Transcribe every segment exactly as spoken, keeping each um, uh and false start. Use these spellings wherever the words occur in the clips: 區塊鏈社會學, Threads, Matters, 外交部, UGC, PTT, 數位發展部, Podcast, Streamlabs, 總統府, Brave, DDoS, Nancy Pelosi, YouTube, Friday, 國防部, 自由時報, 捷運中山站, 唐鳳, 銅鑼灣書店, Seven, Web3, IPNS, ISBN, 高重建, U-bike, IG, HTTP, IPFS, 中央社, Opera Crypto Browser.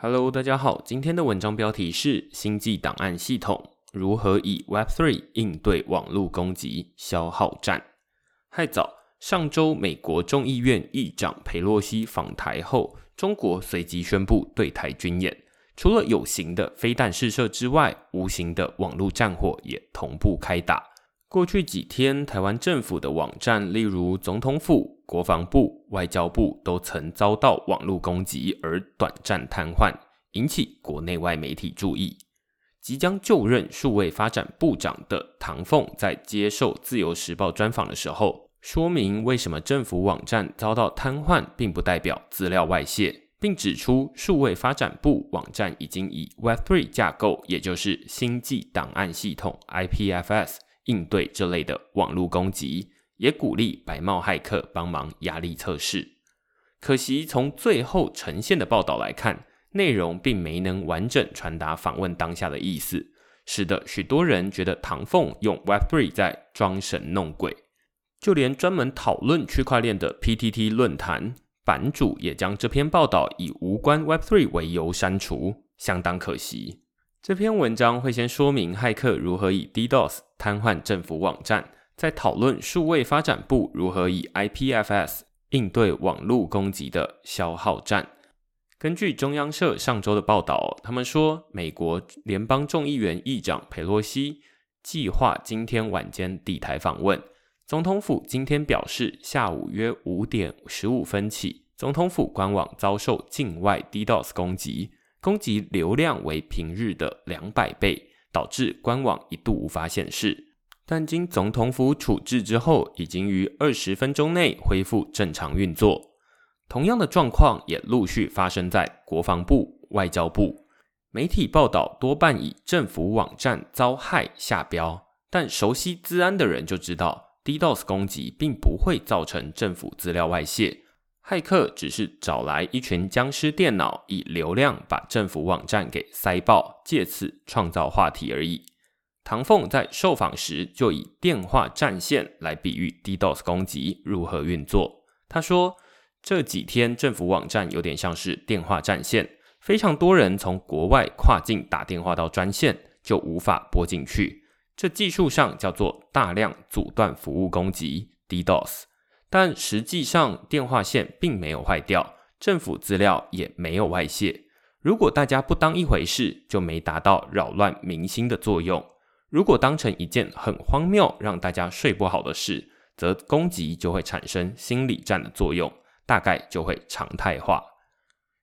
Hello， 大家好，今天的文章标题是《星际档案系统如何以 Web 三 应对网络攻击消耗战》。嗨早，上周美国众议院议长裴洛西访台后，中国随即宣布对台军演，除了有形的飞弹试射之外，无形的网络战火也同步开打。过去几天，台湾政府的网站，例如总统府、国防部、外交部都曾遭到网络攻击而短暂瘫痪，引起国内外媒体注意。即将就任数位发展部长的唐凤在接受自由时报专访的时候，说明为什么政府网站遭到瘫痪并不代表资料外泄，并指出数位发展部网站已经以 Web 三 架构，也就是星际档案系统 I P F S 应对这类的网络攻击，也鼓励白帽骇客帮忙压力测试。可惜从最后呈现的报道来看，内容并没能完整传达访问当下的意思，使得许多人觉得唐凤用 Web 三 在装神弄鬼。就连专门讨论区块链的 P T T 论坛版主也将这篇报道以无关 Web 三 为由删除，相当可惜。这篇文章会先说明骇客如何以 DDoS 瘫痪政府网站，在讨论数位发展部如何以 I P F S 应对网络攻击的消耗战。根据中央社上周的报道，他们说美国联邦众议员议长裴洛西计划今天晚间抵台访问。总统府今天表示，下午约五点十五分起，总统府官网遭受境外 DDoS 攻击，攻击流量为平日的两百倍，导致官网一度无法显示。但经总统府处置之后，已经于二十分钟内恢复正常运作。同样的状况也陆续发生在国防部、外交部。媒体报道多半以政府网站遭害下标，但熟悉资安的人就知道 DDoS 攻击并不会造成政府资料外泄，骇客只是找来一群僵尸电脑，以流量把政府网站给塞爆，借此创造话题而已。唐凤在受访时就以电话占线来比喻 DDoS 攻击如何运作。他说，这几天政府网站有点像是电话占线，非常多人从国外跨境打电话到专线，就无法拨进去。这技术上叫做大量阻断服务攻击 DDoS， 但实际上电话线并没有坏掉，政府资料也没有外泄。如果大家不当一回事，就没达到扰乱民心的作用。如果当成一件很荒谬让大家睡不好的事，则攻击就会产生心理战的作用，大概就会常态化。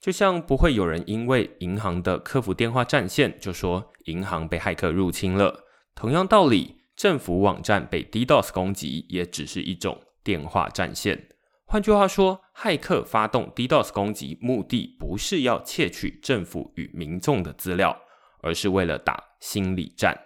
就像不会有人因为银行的客服电话占线就说银行被骇客入侵了，同样道理，政府网站被 DDoS 攻击也只是一种电话占线。换句话说，骇客发动 DDoS 攻击目的不是要窃取政府与民众的资料，而是为了打心理战。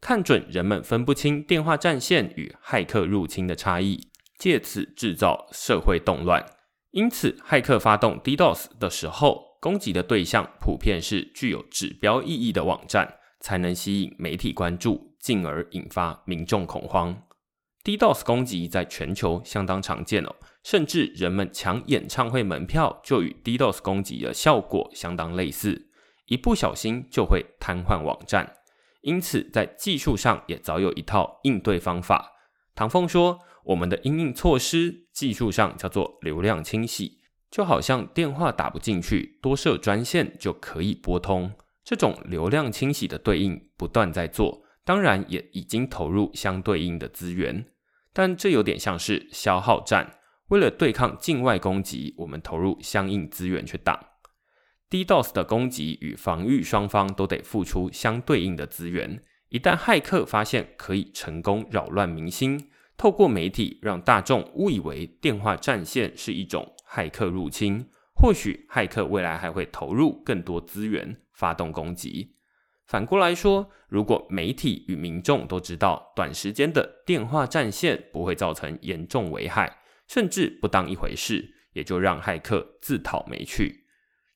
看准人们分不清电话占线与骇客入侵的差异，借此制造社会动乱。因此，骇客发动 DDoS 的时候，攻击的对象普遍是具有指标意义的网站，才能吸引媒体关注，进而引发民众恐慌。DDoS 攻击在全球相当常见哦，甚至人们抢演唱会门票就与 DDoS 攻击的效果相当类似，一不小心就会瘫痪网站。因此在技术上也早有一套应对方法。唐凤说，我们的因应措施技术上叫做流量清洗，就好像电话打不进去，多设专线就可以拨通。这种流量清洗的对应不断在做，当然也已经投入相对应的资源。但这有点像是消耗战，为了对抗境外攻击，我们投入相应资源去打。DDoS 的攻击与防御双方都得付出相对应的资源，一旦骇客发现可以成功扰乱民心，透过媒体让大众误以为电话占线是一种骇客入侵，或许骇客未来还会投入更多资源发动攻击。反过来说，如果媒体与民众都知道短时间的电话占线不会造成严重危害，甚至不当一回事，也就让骇客自讨没趣。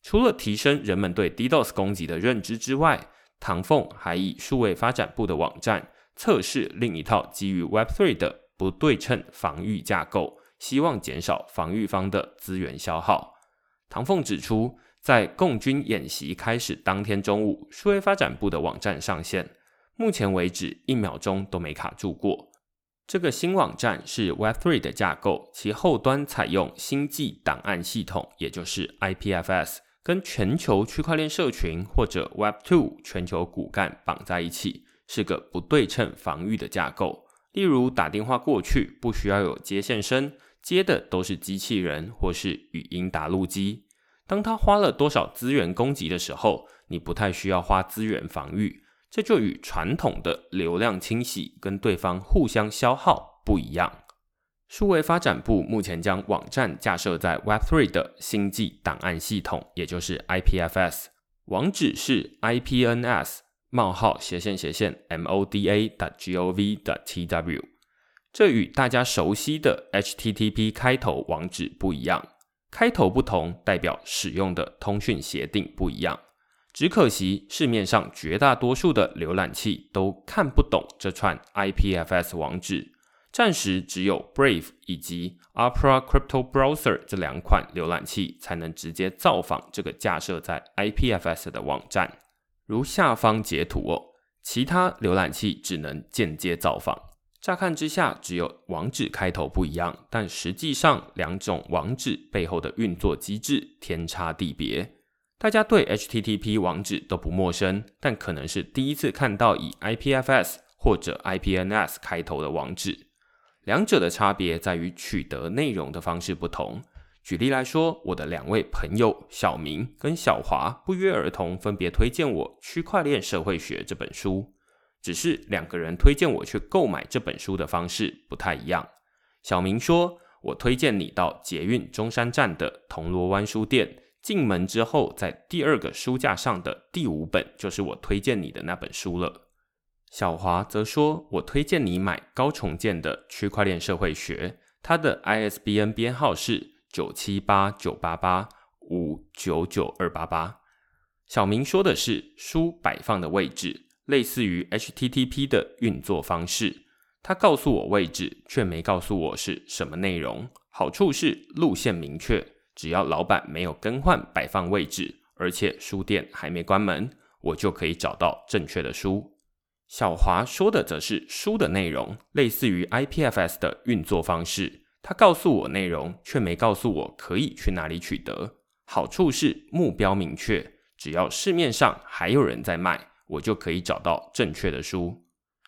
除了提升人们对 DDoS 攻击的认知之外，唐凤还以数位发展部的网站测试另一套基于 Web 三 的不对称防御架构，希望减少防御方的资源消耗。唐凤指出，在共军演习开始当天中午，数位发展部的网站上线，目前为止一秒钟都没卡住过。这个新网站是 Web 三 的架构，其后端采用星际档案系统，也就是 I P F S， 跟全球区块链社群或者 Web 二 全球骨干绑在一起，是个不对称防御的架构。例如打电话过去不需要有接线生，接的都是机器人或是语音答录机。当它花了多少资源攻击的时候，你不太需要花资源防御，这就与传统的流量清洗跟对方互相消耗不一样。数位发展部目前将网站架设在 Web 三 的星际档案系统，也就是 I P F S， 网址是 I P N S 冒号斜线斜线 moda.gov.tw， 这与大家熟悉的 H T T P 开头网址不一样，开头不同代表使用的通讯协定不一样。只可惜市面上绝大多数的浏览器都看不懂这串 I P F S 网址，暂时只有 Brave 以及 Opera Crypto Browser 这两款浏览器才能直接造访这个架设在 I P F S 的网站，如下方截图哦，其他浏览器只能间接造访。乍看之下只有网址开头不一样，但实际上两种网址背后的运作机制天差地别。大家对 H T T P 网址都不陌生，但可能是第一次看到以 I P F S 或者 I P N S 开头的网址。两者的差别在于取得内容的方式不同。举例来说，我的两位朋友小明跟小华不约而同分别推荐我《区块链社会学》这本书，只是两个人推荐我去购买这本书的方式不太一样。小明说，我推荐你到捷运中山站的铜锣湾书店，进门之后在第二个书架上的第五本就是我推荐你的那本书了。小华则说，我推荐你买高重建的《区块链社会学》，它的 I S B N 编号是 九七八九八八五九九二八八。 小明说的是书摆放的位置，类似于 H T T P 的运作方式，他告诉我位置却没告诉我是什么内容。好处是路线明确，只要老板没有更换摆放位置，而且书店还没关门，我就可以找到正确的书。小华说的则是书的内容，类似于 I P F S 的运作方式，他告诉我内容，却没告诉我可以去哪里取得。好处是目标明确，只要市面上还有人在卖，我就可以找到正确的书。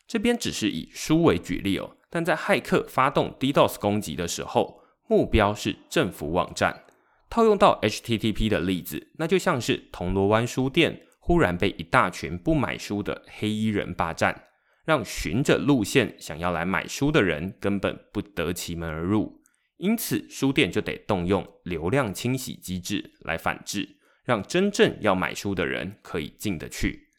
这边只是以书为举例哦，但在骇客发动 DDoS 攻击的时候，目标是政府网站。套用到 H T T P 的例子，那就像是铜锣湾书店忽然被一大群不买书的黑衣人霸占，让循着路线想要来买书的人根本不得其门而入。因此书店就得动用流量清洗机制来反制，让真正要买书的人可以进得去。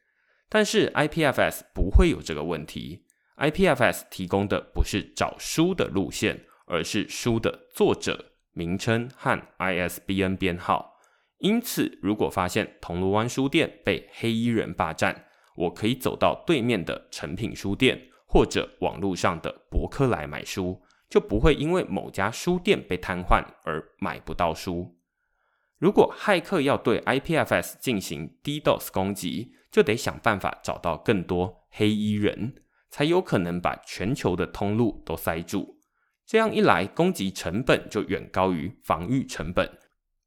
但是 I P F S 不会有这个问题， I P F S 提供的不是找书的路线，而是书的作者名称和 I S B N 编号。因此如果发现铜锣湾书店被黑衣人霸占，我可以走到对面的诚品书店或者网络上的博客来买书，就不会因为某家书店被瘫痪而买不到书。如果骇客要对 I P F S 进行 DDoS 攻击，就得想办法找到更多黑衣人，才有可能把全球的通路都塞住。这样一来，攻击成本就远高于防御成本，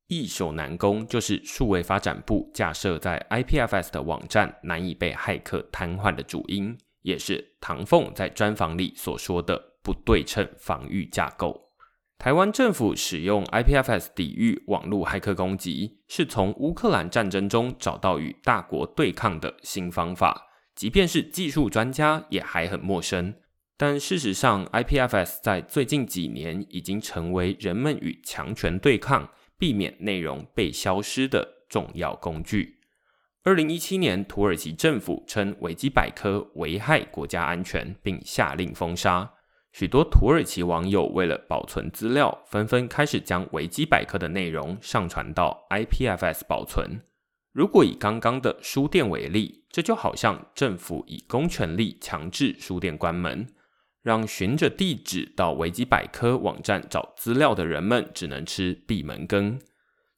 易守难攻，就是数位发展部架设在 I P F S 的网站难以被骇客瘫痪的主因，也是唐凤在专访里所说的不对称防御架构。台湾政府使用 I P F S 抵御网络骇客攻击，是从乌克兰战争中找到与大国对抗的新方法，即便是技术专家也还很陌生。但事实上 I P F S 在最近几年已经成为人们与强权对抗、避免内容被消失的重要工具。二零一七年，土耳其政府称维基百科危害国家安全，并下令封杀。许多土耳其网友为了保存资料，纷纷开始将维基百科的内容上传到 I P F S 保存。如果以刚刚的书店为例，这就好像政府以公权力强制书店关门，让循着地址到维基百科网站找资料的人们只能吃闭门羹。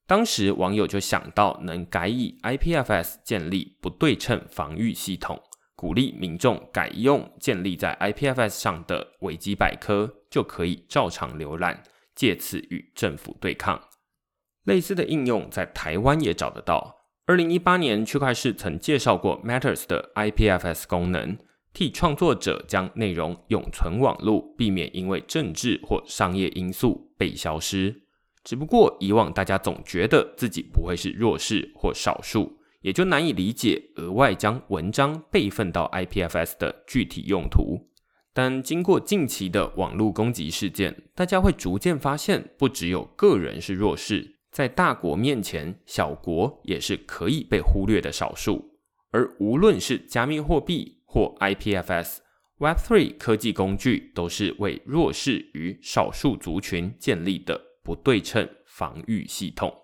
当时网友就想到能改以 I P F S 建立不对称防御系统，鼓励民众改用建立在 I P F S 上的维基百科，就可以照常浏览，借此与政府对抗。类似的应用在台湾也找得到。二零一八年区块市曾介绍过 Matters 的 I P F S 功能，替创作者将内容永存网路，避免因为政治或商业因素被消失。只不过以往大家总觉得自己不会是弱势或少数，也就难以理解额外将文章备份到 I P F S 的具体用途。但经过近期的网路攻击事件，大家会逐渐发现，不只有个人是弱势，在大国面前，小国也是可以被忽略的少数。而无论是加密货币或 I P F S， Web 三 科技工具都是为弱势与少数族群建立的不对称防御系统。